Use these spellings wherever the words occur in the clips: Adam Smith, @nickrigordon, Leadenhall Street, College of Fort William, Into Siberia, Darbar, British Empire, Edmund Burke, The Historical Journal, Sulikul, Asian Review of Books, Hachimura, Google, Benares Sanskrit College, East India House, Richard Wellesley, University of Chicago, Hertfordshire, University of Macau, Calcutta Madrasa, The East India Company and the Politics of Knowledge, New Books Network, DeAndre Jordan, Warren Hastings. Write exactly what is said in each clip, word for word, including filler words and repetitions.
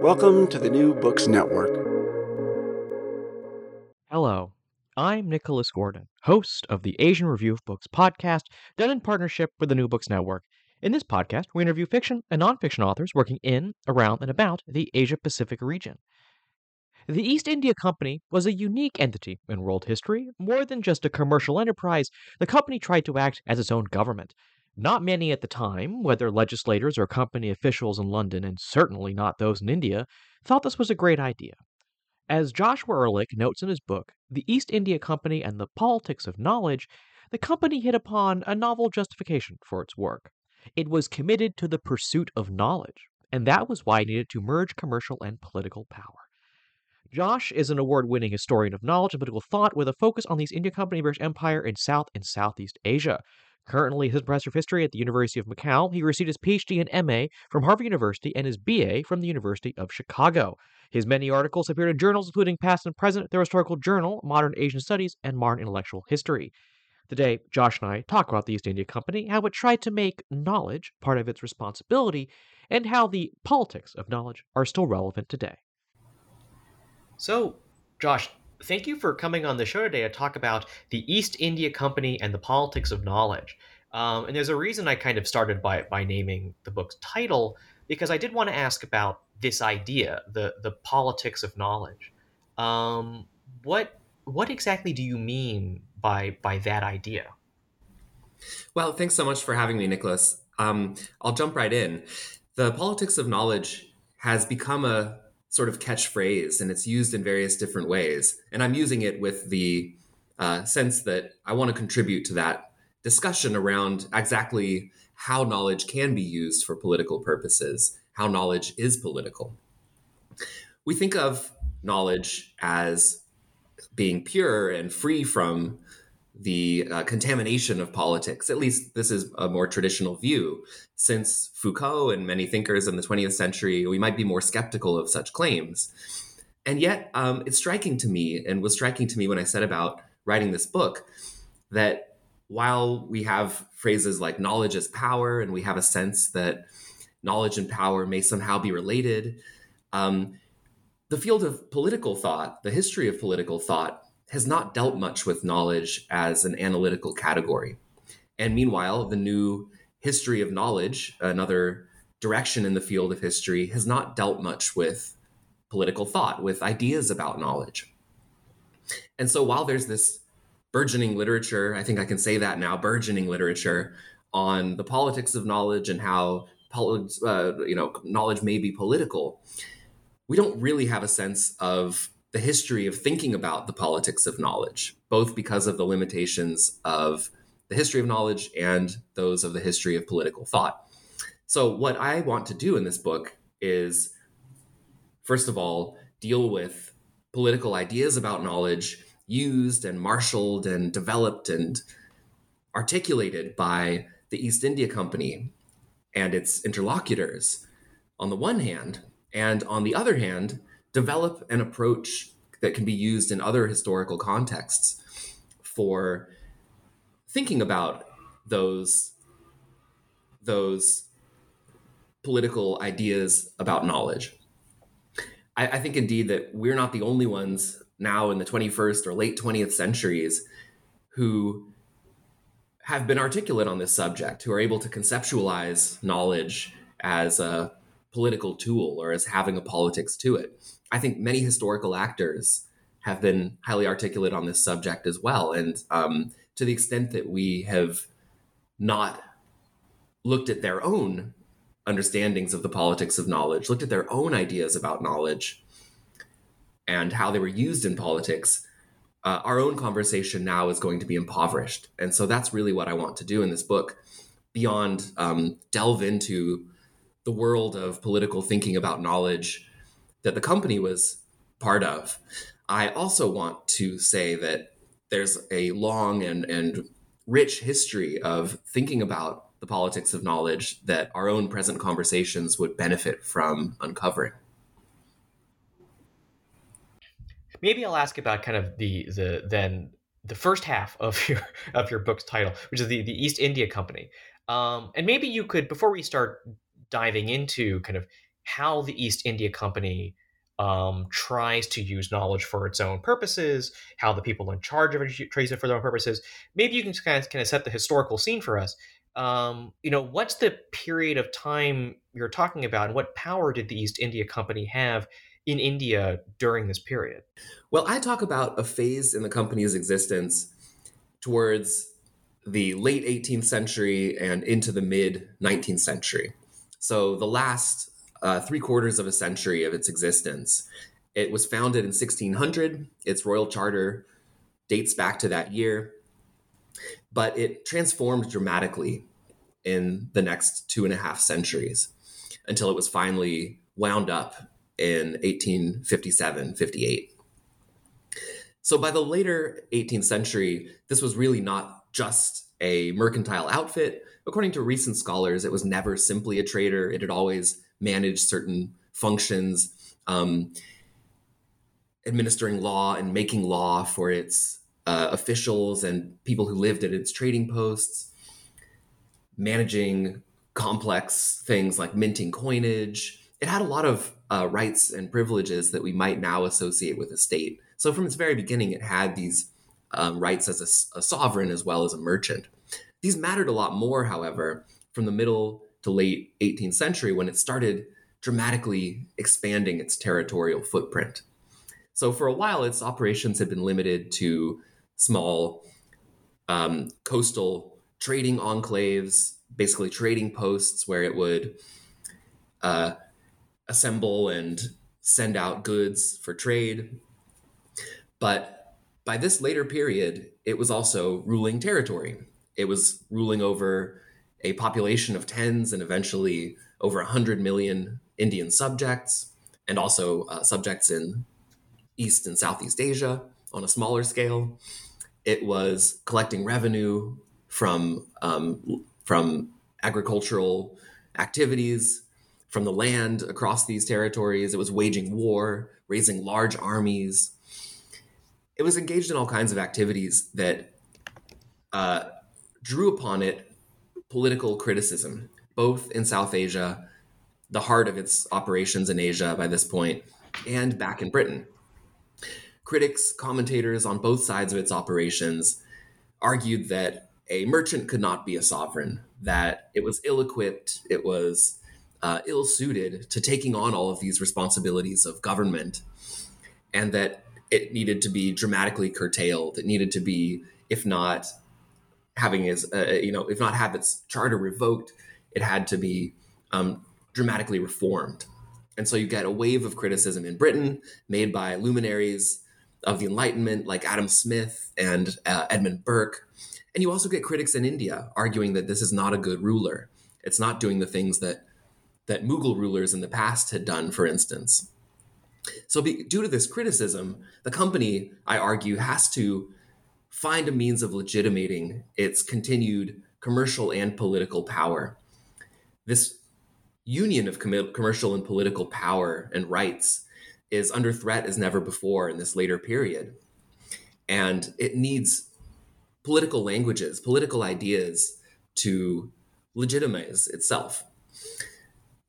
Welcome to the New Books Network. Hello, I'm Nicholas Gordon, host of the Asian Review of Books podcast, done in partnership with the New Books Network. In this podcast, we interview fiction and nonfiction authors working in, around, and about the Asia-Pacific region. The East India Company was a unique entity in world history. More than just a commercial enterprise, the company tried to act as its own government. Not many at the time, whether legislators or company officials in London, and certainly not those in India, thought this was a great idea. As Joshua Ehrlich notes in his book, The East India Company and the Politics of Knowledge, the company hit upon a novel justification for its work. It was committed to the pursuit of knowledge, and that was why it needed to merge commercial and political power. Josh is an award-winning historian of knowledge and political thought with a focus on the East India Company, British Empire in South and Southeast Asia. Currently, he's a professor of history at the University of Macau. He received his P H D and M A from Harvard University and his B A from the University of Chicago. His many articles appeared in journals including Past and Present, The Historical Journal, Modern Asian Studies, and Modern Intellectual History. Today, Josh and I talk about the East India Company, how it tried to make knowledge part of its responsibility, and how the politics of knowledge are still relevant today. So, Josh, thank you for coming on the show today to talk about the East India Company and the Politics of Knowledge. Um, and there's a reason I kind of started by by naming the book's title, because I did want to ask about this idea, the the politics of knowledge. Um, what what exactly do you mean by by that idea? Well, thanks so much for having me, Nicholas. Um, I'll jump right in. The politics of knowledge has become a sort of catchphrase, and it's used in various different ways. And I'm using it with the uh, sense that I want to contribute to that discussion around exactly how knowledge can be used for political purposes, how knowledge is political. We think of knowledge as being pure and free from the uh, contamination of politics. At least this is a more traditional view. Since Foucault and many thinkers in the twentieth century, we might be more skeptical of such claims. And yet um, it's striking to me, and was striking to me when I set about writing this book, that while we have phrases like knowledge is power, and we have a sense that knowledge and power may somehow be related, um, the field of political thought, the history of political thought, has not dealt much with knowledge as an analytical category. And meanwhile, the new history of knowledge, another direction in the field of history, has not dealt much with political thought, with ideas about knowledge. And so while there's this burgeoning literature, I think I can say that now, burgeoning literature on the politics of knowledge and how uh, you know, knowledge may be political, we don't really have a sense of the history of thinking about the politics of knowledge, both because of the limitations of the history of knowledge and those of the history of political thought. So what I want to do in this book is, first of all, deal with political ideas about knowledge used and marshaled and developed and articulated by the East India Company and its interlocutors on the one hand, and on the other hand, develop an approach that can be used in other historical contexts for thinking about those, those political ideas about knowledge. I, I think indeed that we're not the only ones now in the twenty-first or late twentieth centuries who have been articulate on this subject, who are able to conceptualize knowledge as a political tool or as having a politics to it. I think many historical actors have been highly articulate on this subject as well. And um, to the extent that we have not looked at their own understandings of the politics of knowledge, looked at their own ideas about knowledge and how they were used in politics, uh, our own conversation now is going to be impoverished. And so that's really what I want to do in this book, beyond um, delve into the world of political thinking about knowledge that the company was part of. I also want to say that there's a long and, and rich history of thinking about the politics of knowledge that our own present conversations would benefit from uncovering. Maybe I'll ask about kind of the the then the first half of your of your book's title, which is the, the East India Company. Um, and maybe you could, before we start diving into kind of how the East India Company um, tries to use knowledge for its own purposes, how the people in charge of it trace it for their own purposes. Maybe you can kind of, kind of set the historical scene for us. Um, you know, what's the period of time you're talking about, and what power did the East India Company have in India during this period? Well, I talk about a phase in the company's existence towards the late eighteenth century and into the mid nineteenth century. So the last uh, three quarters of a century of its existence. It was founded in sixteen hundred. Its royal charter dates back to that year. But it transformed dramatically in the next two and a half centuries until it was finally wound up in eighteen fifty-seven fifty-eight. So by the later eighteenth century, this was really not just a mercantile outfit. According to recent scholars, it was never simply a trader. It had always managed certain functions, um, administering law and making law for its Uh, officials and people who lived at its trading posts, managing complex things like minting coinage. It had a lot of uh, rights and privileges that we might now associate with a state. So from its very beginning, it had these um, rights as a, a sovereign as well as a merchant. These mattered a lot more, however, from the middle to late eighteenth century when it started dramatically expanding its territorial footprint. So for a while, its operations had been limited to small um, coastal trading enclaves, basically trading posts where it would uh, assemble and send out goods for trade. But by this later period, it was also ruling territory. It was ruling over a population of tens and eventually over one hundred million Indian subjects, and also uh, subjects in East and Southeast Asia. On a smaller scale, it was collecting revenue from um, from agricultural activities, from the land across these territories. It was waging war, raising large armies. It was engaged in all kinds of activities that uh, drew upon it political criticism, both in South Asia, the heart of its operations in Asia by this point, and back in Britain. Critics, commentators on both sides of its operations argued that a merchant could not be a sovereign, that it was ill-equipped, it was uh, ill-suited to taking on all of these responsibilities of government, and that it needed to be dramatically curtailed. It needed to be, if not having his, uh, you know, if not have its charter revoked, it had to be um, dramatically reformed. And so you get a wave of criticism in Britain made by luminaries of the Enlightenment like Adam Smith and uh, Edmund Burke. And you also get critics in India arguing that this is not a good ruler. It's not doing the things that that Mughal rulers in the past had done, for instance. So be, due to this criticism, the company, I argue, has to find a means of legitimating its continued commercial and political power. This union of com- commercial and political power and rights is under threat as never before in this later period. And it needs political languages, political ideas to legitimize itself.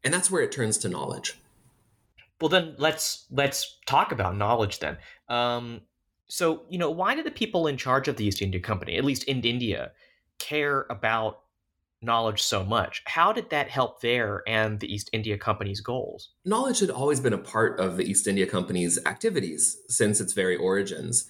And that's where it turns to knowledge. Well, then let's let's talk about knowledge then. Um, so, you know, why did the people in charge of the East India Company, at least in India, care about knowledge so much? How did that help there and the East India Company's goals? Knowledge had always been a part of the East India Company's activities since its very origins.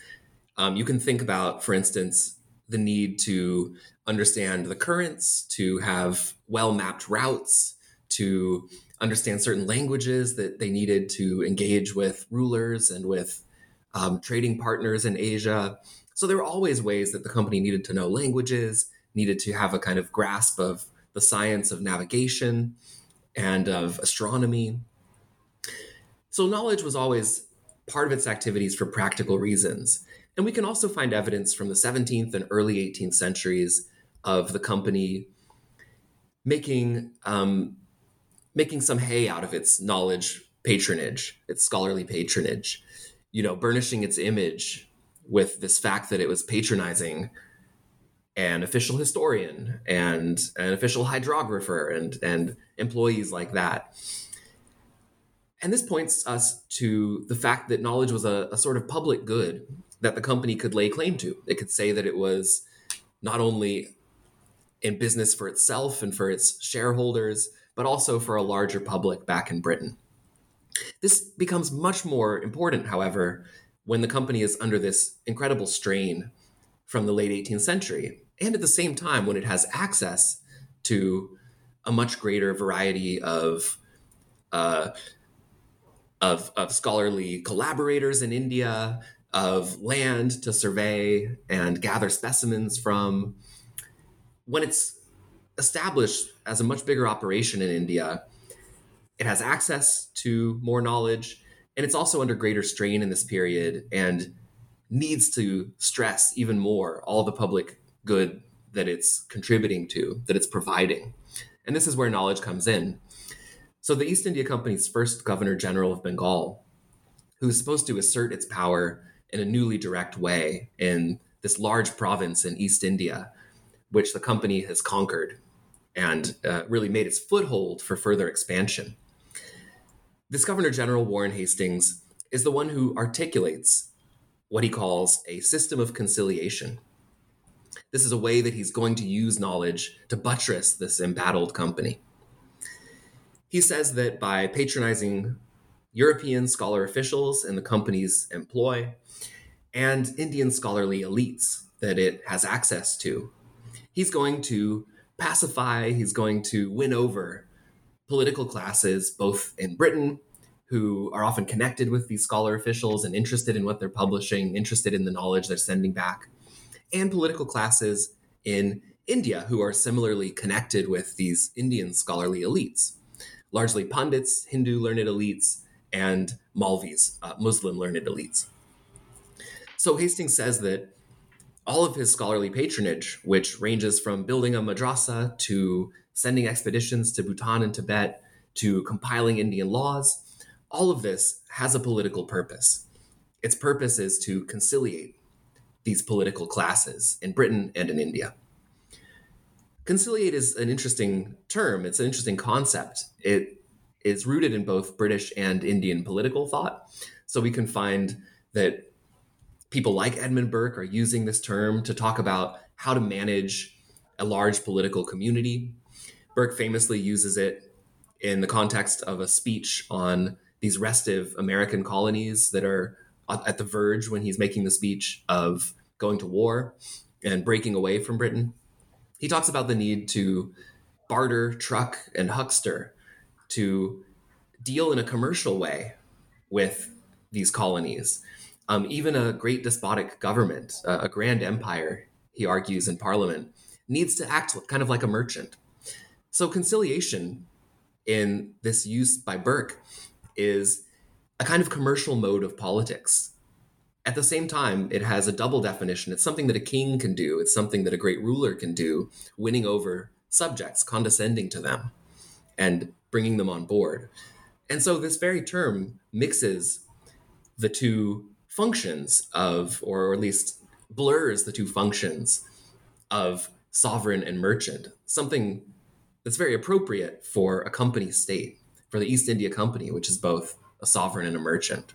Um, you can think about, for instance, the need to understand the currents, to have well-mapped routes, to understand certain languages that they needed to engage with rulers and with um, trading partners in Asia. So there were always ways that the company needed to know languages, needed to have a kind of grasp of the science of navigation and of astronomy. So knowledge was always part of its activities for practical reasons. And we can also find evidence from the seventeenth and early eighteenth centuries of the company making, um, making some hay out of its knowledge patronage, its scholarly patronage, you know, burnishing its image with this fact that it was patronizing an official historian and an official hydrographer and, and employees like that. And this points us to the fact that knowledge was a, a sort of public good that the company could lay claim to. It could say that it was not only in business for itself and for its shareholders, but also for a larger public back in Britain. This becomes much more important, however, when the company is under this incredible strain from the late eighteenth century, and at the same time when it has access to a much greater variety of uh, of, of scholarly collaborators in India, of land to survey and gather specimens from. When it's established as a much bigger operation in India, it has access to more knowledge, and it's also under greater strain in this period and needs to stress even more all the public good that it's contributing to, that it's providing. And this is where knowledge comes in. So the East India Company's first Governor General of Bengal, who's supposed to assert its power in a newly direct way in this large province in East India, which the company has conquered and uh, really made its foothold for further expansion. This Governor General, Warren Hastings, is the one who articulates what he calls a system of conciliation. This is a way that he's going to use knowledge to buttress this embattled company. He says that by patronizing European scholar officials in the company's employ and Indian scholarly elites that it has access to, he's going to pacify, he's going to win over political classes, both in Britain, who are often connected with these scholar officials and interested in what they're publishing, interested in the knowledge they're sending back, and political classes in India, who are similarly connected with these Indian scholarly elites, largely pundits, Hindu learned elites, and Malvis, uh, Muslim learned elites. So Hastings says that all of his scholarly patronage, which ranges from building a madrasa to sending expeditions to Bhutan and Tibet to compiling Indian laws, all of this has a political purpose. Its purpose is to conciliate these political classes in Britain and in India. Conciliate is an interesting term. It's an interesting concept. It is rooted in both British and Indian political thought. So we can find that people like Edmund Burke are using this term to talk about how to manage a large political community. Burke famously uses it in the context of a speech on these restive American colonies that are at the verge, when he's making the speech, of going to war and breaking away from Britain. He talks about the need to barter, truck, and huckster, to deal in a commercial way with these colonies. Um, even a great despotic government, uh, a grand empire, he argues in Parliament, needs to act kind of like a merchant. So conciliation in this use by Burke is a kind of commercial mode of politics. At the same time, it has a double definition. It's something that a king can do. It's something that a great ruler can do, winning over subjects, condescending to them, and bringing them on board. And so this very term mixes the two functions of, or at least blurs the two functions of, sovereign and merchant, something that's very appropriate for a company state, for the East India Company, which is both a sovereign and a merchant.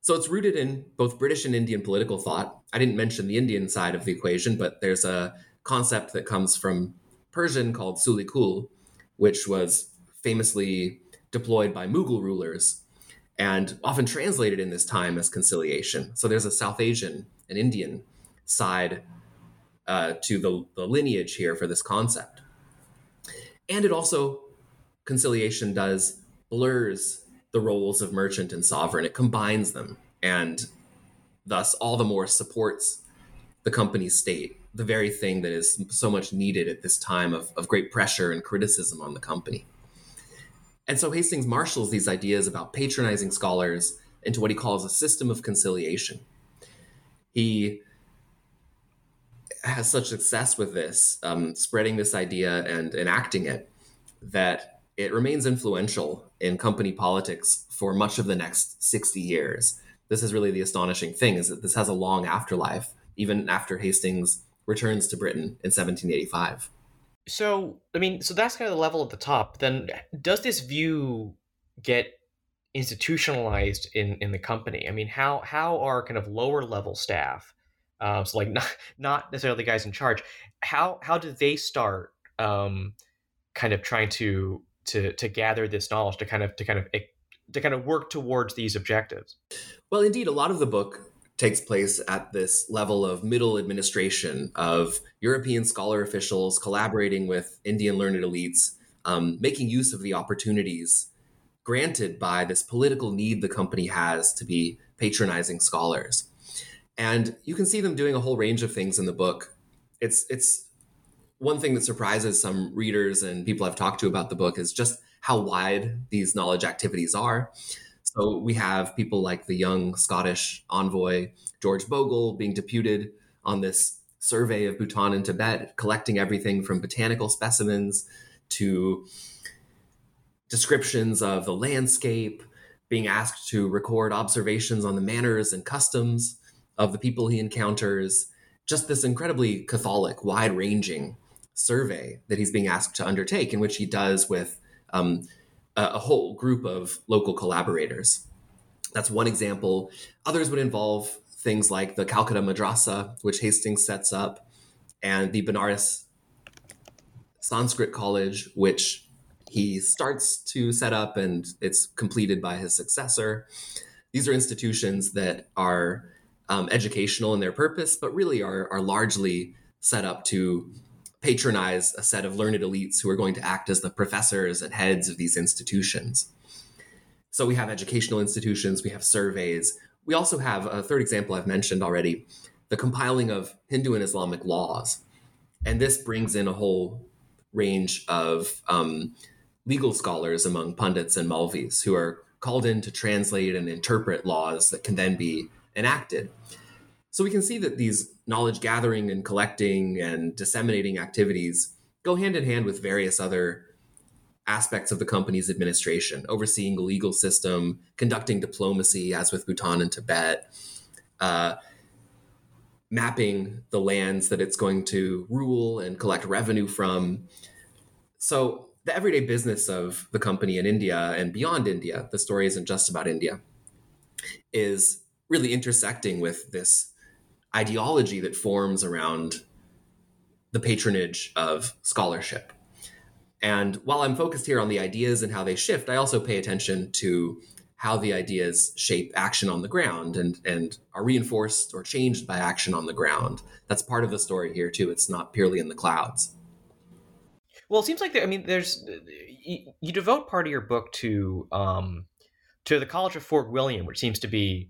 So it's rooted in both British and Indian political thought. I didn't mention the Indian side of the equation, but there's a concept that comes from Persian called Sulikul, which was famously deployed by Mughal rulers and often translated in this time as conciliation. So there's a South Asian, an Indian side uh, to the, the lineage here for this concept. And it also, conciliation does, blurs the roles of merchant and sovereign. It combines them, and thus all the more supports the company's state, the very thing that is so much needed at this time of, of great pressure and criticism on the company. And so Hastings marshals these ideas about patronizing scholars into what he calls a system of conciliation. He has such success with this, um, spreading this idea and enacting it, that it remains influential in company politics for much of the next sixty years. This is really the astonishing thing, is that this has a long afterlife, even after Hastings returns to Britain in seventeen eighty-five. So, I mean, so that's kind of the level at the top. Then does this view get institutionalized in, in the company? I mean, how how are kind of lower level staff, uh, so like not not necessarily the guys in charge, how how do they start um, kind of trying to to to gather this knowledge to kind of to kind of to kind of work towards these objectives? Well, indeed, a lot of the book takes place at this level of middle administration of European scholar officials collaborating with Indian learned elites, um, making use of the opportunities granted by this political need the company has to be patronizing scholars. And you can see them doing a whole range of things in the book. It's, it's one thing that surprises some readers and people I've talked to about the book is just how wide these knowledge activities are. So we have people like the young Scottish envoy, George Bogle, being deputed on this survey of Bhutan and Tibet, collecting everything from botanical specimens to descriptions of the landscape, being asked to record observations on the manners and customs of the people he encounters. Just this incredibly catholic, wide-ranging survey that he's being asked to undertake, in which he does with um, a whole group of local collaborators. That's one example. Others would involve things like the Calcutta Madrasa, which Hastings sets up, and the Benares Sanskrit College, which he starts to set up and it's completed by his successor. These are institutions that are um, educational in their purpose, but really are, are largely set up to patronize a set of learned elites who are going to act as the professors and heads of these institutions. So we have educational institutions, we have surveys. We also have a third example I've mentioned already, the compiling of Hindu and Islamic laws. And this brings in a whole range of um, legal scholars among pundits and Malvis who are called in to translate and interpret laws that can then be enacted. So we can see that these knowledge gathering and collecting and disseminating activities go hand in hand with various other aspects of the company's administration, overseeing the legal system, conducting diplomacy, as with Bhutan and Tibet, uh, mapping the lands that it's going to rule and collect revenue from. So the everyday business of the company in India and beyond India, the story isn't just about India, is really intersecting with this ideology that forms around the patronage of scholarship. And while I'm focused here on the ideas and how they shift, I also pay attention to how the ideas shape action on the ground and, and are reinforced or changed by action on the ground. That's part of the story here too. It's not purely in the clouds. Well, it seems like, there, I mean, there's, you, you devote part of your book to, um, to the College of Fort William, which seems to be,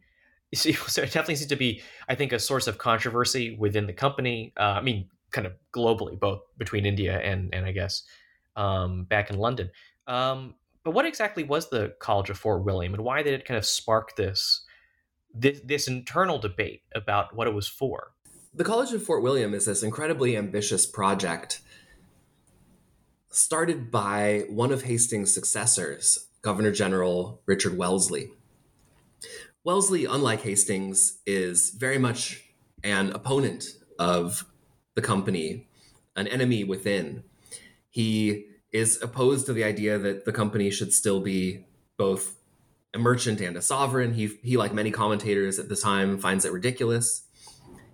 so it definitely seems to be, I think, a source of controversy within the company. Uh, I mean, kind of globally, both between India and, and I guess, um, back in London. Um, but what exactly was the College of Fort William, and why did it kind of spark this, this, this internal debate about what it was for? The College of Fort William is this incredibly ambitious project started by one of Hastings' successors, Governor General Richard Wellesley. Wellesley, unlike Hastings, is very much an opponent of the company, an enemy within. He is opposed to the idea that the company should still be both a merchant and a sovereign. He, he, like many commentators at the time, finds it ridiculous.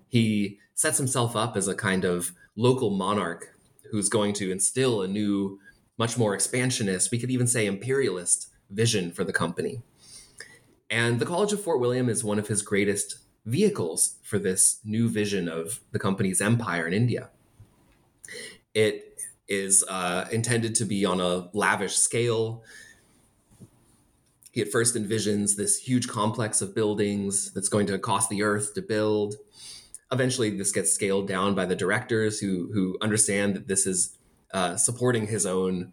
He sets himself up as a kind of local monarch who's going to instill a new, much more expansionist, we could even say imperialist, vision for the company. And the College of Fort William is one of his greatest vehicles for this new vision of the company's empire in India. It is uh, intended to be on a lavish scale. He at first envisions this huge complex of buildings that's going to cost the earth to build. Eventually, this gets scaled down by the directors who, who understand that this is uh, supporting his own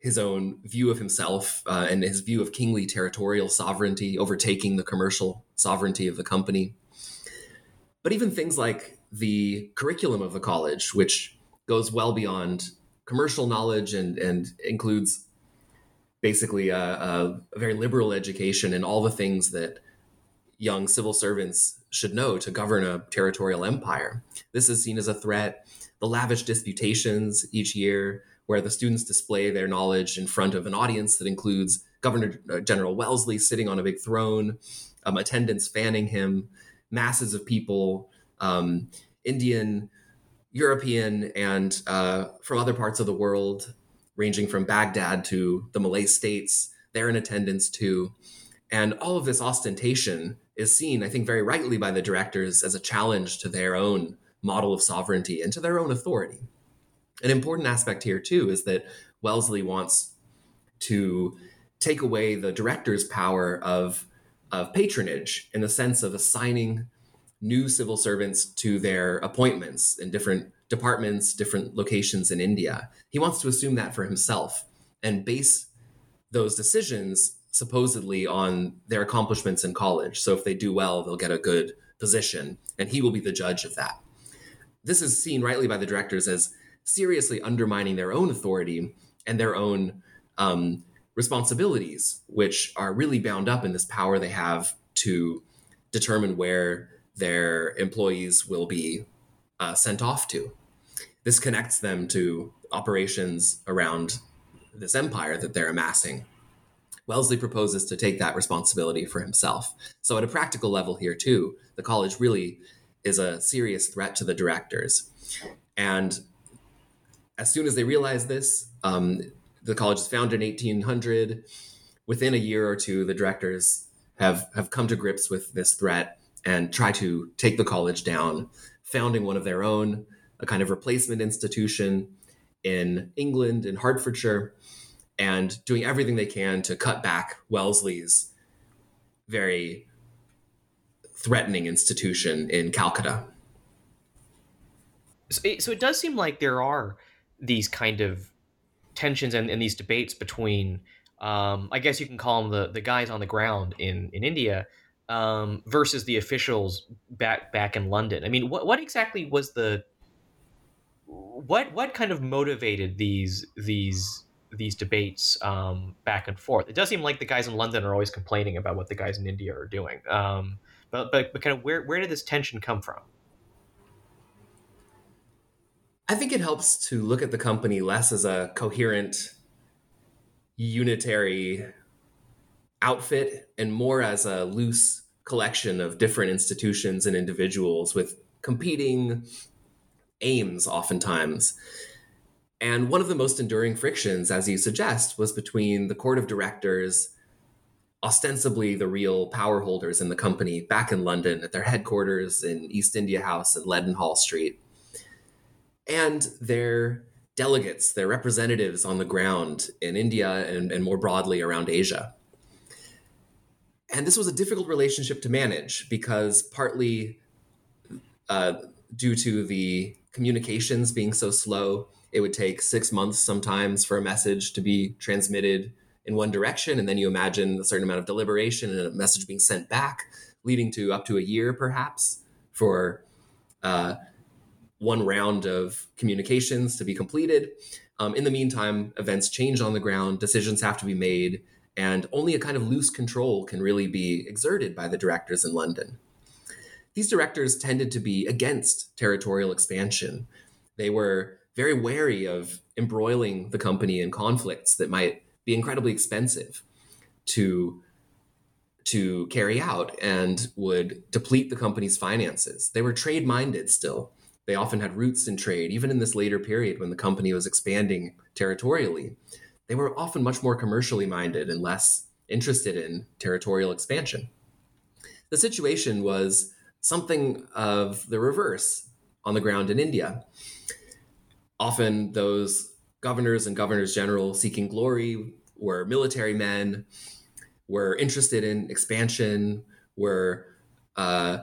his own view of himself uh, and his view of kingly territorial sovereignty overtaking the commercial sovereignty of the company. But even things like the curriculum of the college, which goes well beyond commercial knowledge and, and includes basically a, a, a very liberal education and all the things that young civil servants should know to govern a territorial empire. This is seen as a threat. The lavish disputations each year, where the students display their knowledge in front of an audience that includes Governor General Wellesley sitting on a big throne, um, attendants fanning him, masses of people, um, Indian, European, and uh, from other parts of the world, ranging from Baghdad to the Malay states, they're in attendance too. And all of this ostentation is seen, I think, very rightly by the directors as a challenge to their own model of sovereignty and to their own authority. An important aspect here, too, is that Wellesley wants to take away the director's power of, of patronage in the sense of assigning new civil servants to their appointments in different departments, different locations in India. He wants to assume that for himself and base those decisions supposedly on their accomplishments in college. So if they do well, they'll get a good position, and he will be the judge of that. This is seen rightly by the directors as seriously undermining their own authority and their own um, responsibilities, which are really bound up in this power they have to determine where their employees will be uh, sent off to. This connects them to operations around this empire that they're amassing. Wellesley proposes to take that responsibility for himself. So at a practical level here too, the college really is a serious threat to the directors. And as soon as they realize this, um, the college is founded in eighteen hundred. Within a year or two, the directors have, have come to grips with this threat and try to take the college down, founding one of their own, a kind of replacement institution in England, in Hertfordshire, and doing everything they can to cut back Wellesley's very threatening institution in Calcutta. So it, so it does seem like there are these kind of tensions and, and these debates between, um, I guess you can call them the, the guys on the ground in, in India um, versus the officials back back in London. I mean, what what exactly was the what what kind of motivated these these these debates um, back and forth? It does seem like the guys in London are always complaining about what the guys in India are doing. Um, but, but but kind of where where did this tension come from? I think it helps to look at the company less as a coherent, unitary outfit and more as a loose collection of different institutions and individuals with competing aims oftentimes. And one of the most enduring frictions, as you suggest, was between the court of directors, ostensibly the real power holders in the company back in London at their headquarters in East India House at Leadenhall Street, and their delegates, their representatives on the ground in India and, and more broadly around Asia. And this was a difficult relationship to manage because partly uh, due to the communications being so slow, it would take six months sometimes for a message to be transmitted in one direction. And then you imagine a certain amount of deliberation and a message being sent back, leading to up to a year perhaps for uh, one round of communications to be completed. Um, in the meantime, events change on the ground, decisions have to be made, and only a kind of loose control can really be exerted by the directors in London. These directors tended to be against territorial expansion. They were very wary of embroiling the company in conflicts that might be incredibly expensive to, to carry out and would deplete the company's finances. They were trade-minded still. They often had roots in trade, even in this later period when the company was expanding territorially. They were often much more commercially minded and less interested in territorial expansion. The situation was something of the reverse on the ground in India. Often those governors and governors general seeking glory were military men, were interested in expansion, were uh,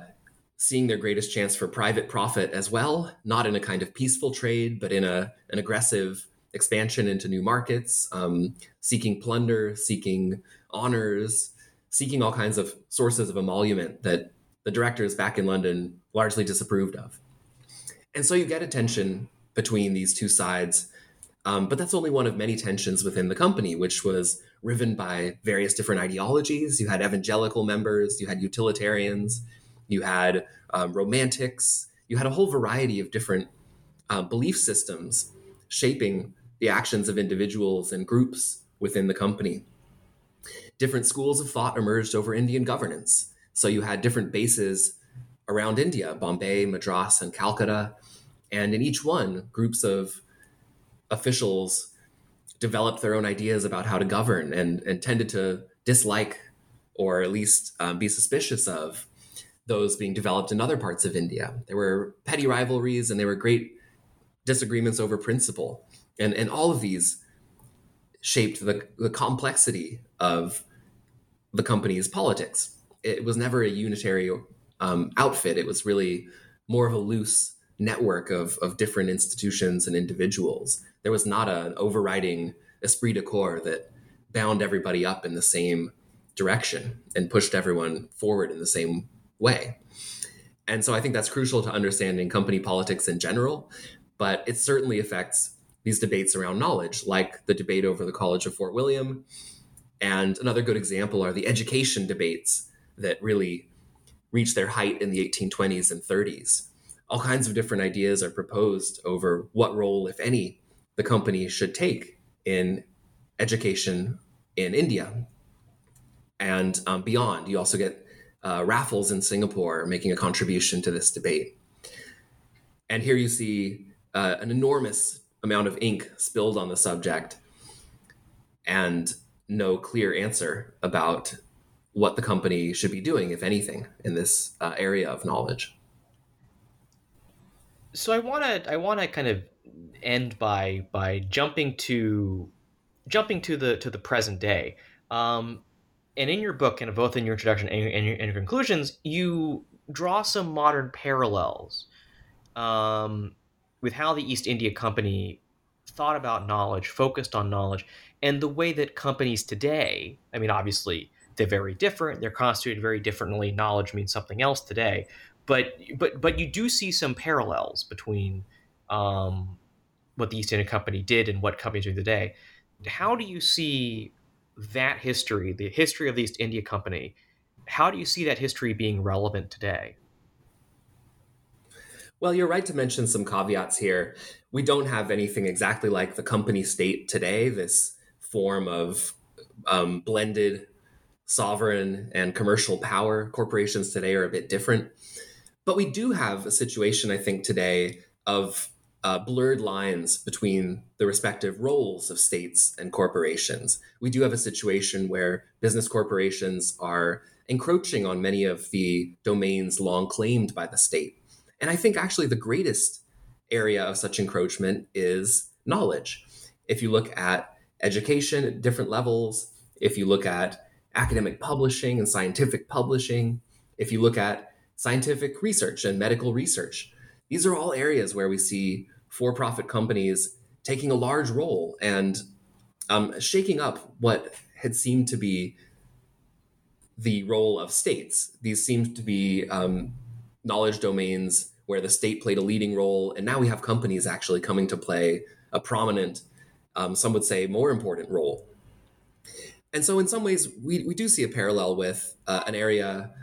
seeing their greatest chance for private profit as well, not in a kind of peaceful trade, but in a, an aggressive expansion into new markets, um, seeking plunder, seeking honors, seeking all kinds of sources of emolument that the directors back in London largely disapproved of. And so you get a tension between these two sides, um, but that's only one of many tensions within the company, which was riven by various different ideologies. You had evangelical members, you had utilitarians, you had um, romantics, you had a whole variety of different uh, belief systems shaping the actions of individuals and groups within the company. different schools of thought emerged over Indian governance. So you had different bases around India, Bombay, Madras, and Calcutta. And in each one, groups of officials developed their own ideas about how to govern and, and tended to dislike or at least um, be suspicious of those being developed in other parts of India. There were petty rivalries and there were great disagreements over principle. And, and all of these shaped the, the complexity of the company's politics. It was never a unitary um, outfit. It was really more of a loose network of, of different institutions and individuals. There was not a, an overriding esprit de corps that bound everybody up in the same direction and pushed everyone forward in the same way. And so I think that's crucial to understanding company politics in general, but it certainly affects these debates around knowledge, like the debate over the College of Fort William. And another good example are the education debates that really reached their height in the eighteen twenties and thirties. All kinds of different ideas are proposed over what role, if any, the company should take in education in India and um, beyond. You also get uh, Raffles in Singapore making a contribution to this debate. And here you see uh, an enormous amount of ink spilled on the subject and no clear answer about what the company should be doing, if anything, in this uh, area of knowledge. So I want to I want to kind of end by by jumping to jumping to the to the present day, um, and in your book, and both in your introduction and your, and your, and your conclusions, you draw some modern parallels um, with how the East India Company thought about knowledge, focused on knowledge, and the way that companies today. I mean, obviously they're very different; they're constituted very differently. Knowledge means something else today. But but but you do see some parallels between um, what the East India Company did and what companies do today. How do you see that history, the history of the East India Company, how do you see that history being relevant today? Well, you're right to mention some caveats here. We don't have anything exactly like the company state today, this form of um, blended sovereign and commercial power. Corporations today are a bit different. But we do have a situation, I think, today of uh, blurred lines between the respective roles of states and corporations. We do have a situation where business corporations are encroaching on many of the domains long claimed by the state. And I think actually the greatest area of such encroachment is knowledge. If you look at education at different levels, if you look at academic publishing and scientific publishing, if you look at scientific research and medical research. These are all areas where we see for-profit companies taking a large role and um, shaking up what had seemed to be the role of states. These seemed to be um, knowledge domains where the state played a leading role, and now we have companies actually coming to play a prominent, um, some would say more important role. And so in some ways, we, we do see a parallel with uh, an area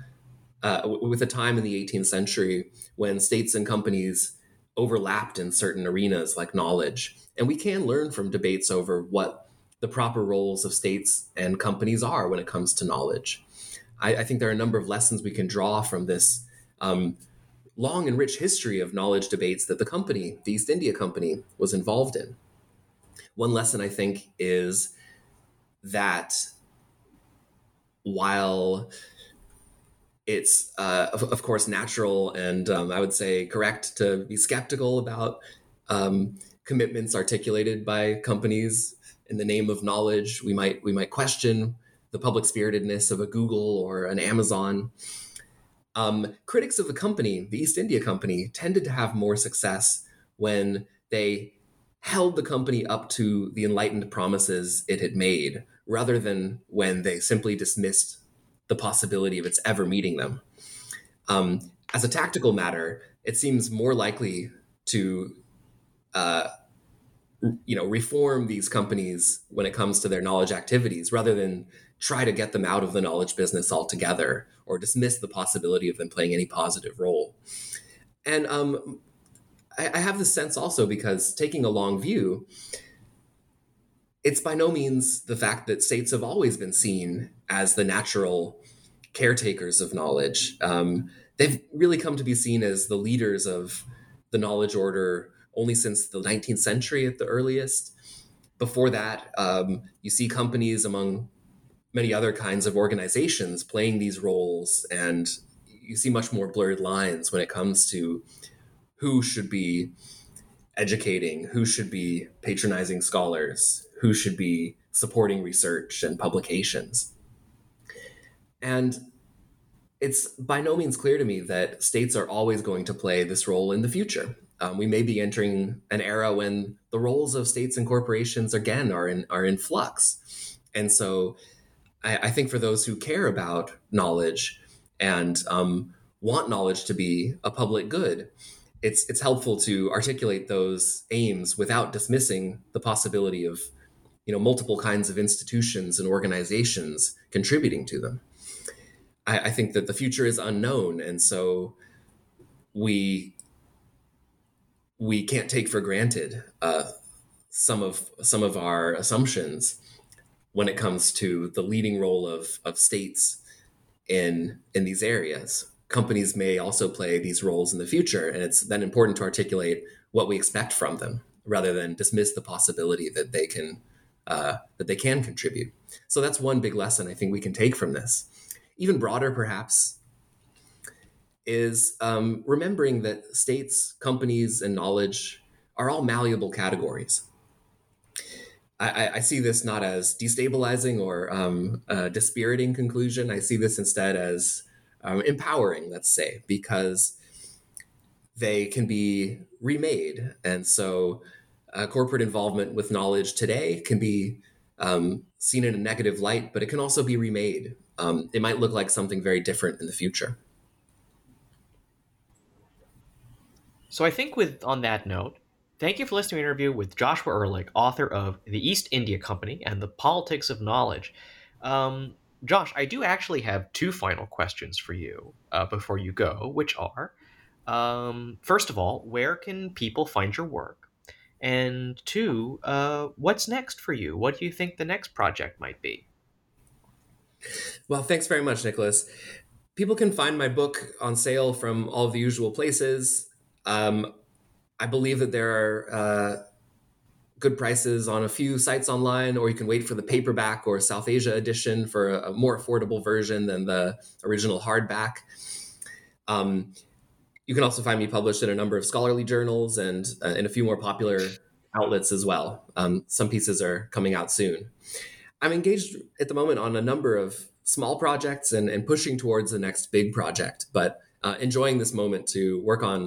Uh, with a time in the eighteenth century when states and companies overlapped in certain arenas like knowledge. And we can learn from debates over what the proper roles of states and companies are when it comes to knowledge. I, I think there are a number of lessons we can draw from this um, long and rich history of knowledge debates that the company, the East India Company, was involved in. One lesson, I think, is that while It's, uh, of, of course, natural and um, I would say correct to be skeptical about um, commitments articulated by companies in the name of knowledge. We might we might question the public spiritedness of a Google or an Amazon. Um, critics of the company, the East India Company, tended to have more success when they held the company up to the enlightened promises it had made, rather than when they simply dismissed the possibility of its ever meeting them. Um, as a tactical matter, it seems more likely to, uh, you know, reform these companies when it comes to their knowledge activities, rather than try to get them out of the knowledge business altogether or dismiss the possibility of them playing any positive role. And um, I, I have this sense also because taking a long view, it's by no means the fact that states have always been seen as the natural caretakers of knowledge. Um, they've really come to be seen as the leaders of the knowledge order only since the nineteenth century at the earliest. Before that, um, you see companies among many other kinds of organizations playing these roles, and you see much more blurred lines when it comes to who should be educating, who should be patronizing scholars, who should be supporting research and publications. And it's by no means clear to me that states are always going to play this role in the future. Um, we may be entering an era when the roles of states and corporations, again, are in are in flux. And so I, I think for those who care about knowledge and um, want knowledge to be a public good, it's it's helpful to articulate those aims without dismissing the possibility of, you know, multiple kinds of institutions and organizations contributing to them. I, I think that the future is unknown, and so we we can't take for granted uh, some of some of our assumptions when it comes to the leading role of of states in in these areas. Companies may also play these roles in the future, and it's then important to articulate what we expect from them rather than dismiss the possibility that they can uh, that they can contribute. So that's one big lesson I think we can take from this. Even broader, perhaps, is um, remembering that states, companies, and knowledge are all malleable categories. I, I see this not as destabilizing or um, a dispiriting conclusion. I see this instead as Um, empowering, let's say, because they can be remade. And so uh, corporate involvement with knowledge today can be um, seen in a negative light, but it can also be remade. Um, it might look like something very different in the future. So I think with on that note, thank you for listening to an interview with Joshua Ehrlich, author of The East India Company and the Politics of Knowledge. Um, Josh, I do actually have two final questions for you uh, before you go, which are, um, first of all, where can people find your work? And two, uh, what's next for you? What do you think the next project might be? Well, thanks very much, Nicholas. People can find my book on sale from all the usual places. Um, I believe that there are uh, good prices on a few sites online, or you can wait for the paperback or South Asia edition for a, a more affordable version than the original hardback. Um, you can also find me published in a number of scholarly journals and uh, in a few more popular outlets as well. Um, some pieces are coming out soon. I'm engaged at the moment on a number of small projects and, and pushing towards the next big project, but uh, enjoying this moment to work on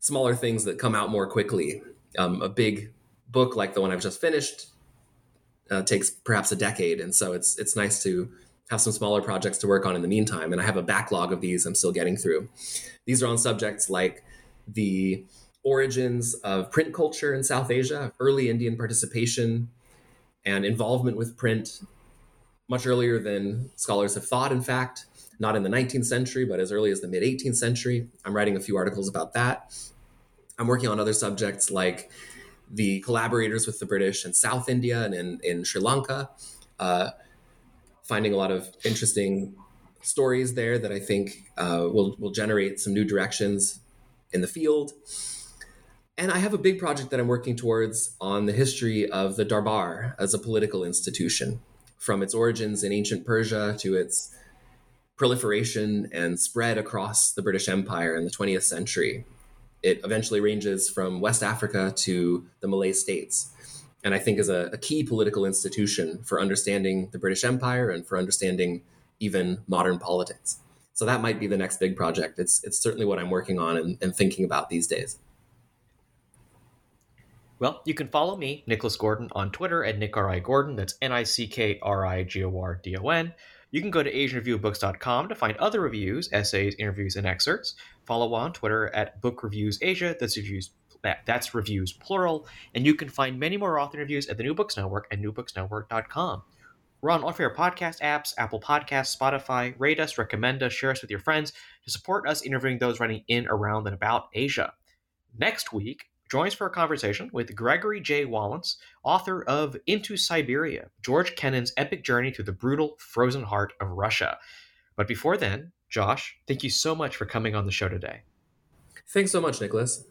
smaller things that come out more quickly. Um, a big book like the one I've just finished uh, takes perhaps a decade. And so it's it's nice to have some smaller projects to work on in the meantime. And I have a backlog of these I'm still getting through. These are on subjects like the origins of print culture in South Asia, early Indian participation and involvement with print much earlier than scholars have thought, in fact, not in the nineteenth century, but as early as the mid eighteenth century. I'm writing a few articles about that. I'm working on other subjects like the collaborators with the British in South India and in, in Sri Lanka, uh, finding a lot of interesting stories there that I think uh, will, will generate some new directions in the field. And I have a big project that I'm working towards on the history of the Darbar as a political institution, from its origins in ancient Persia to its proliferation and spread across the British Empire in the twentieth century. It eventually ranges from West Africa to the Malay states, and I think is a, a key political institution for understanding the British Empire and for understanding even modern politics. So that might be the next big project. It's it's certainly what I'm working on and, and thinking about these days. Well, you can follow me, Nicholas Gordon, on Twitter at Nick R I Gordon. That's N I C K R I G O R D O N. You can go to asian review of books dot com to find other reviews, essays, interviews, and excerpts. Follow on Twitter at Book Reviews Asia. That's reviews, that's reviews plural. And you can find many more author interviews at the New Books Network at new books network dot com. We're on all your podcast apps, Apple Podcasts, Spotify. Rate us, recommend us, share us with your friends to support us interviewing those writing in, around, and about Asia. Next week, joins for a conversation with Gregory J. Wallace, author of Into Siberia, George Kennan's epic journey through the brutal, frozen heart of Russia. But before then, Josh, thank you so much for coming on the show today. Thanks so much, Nicholas.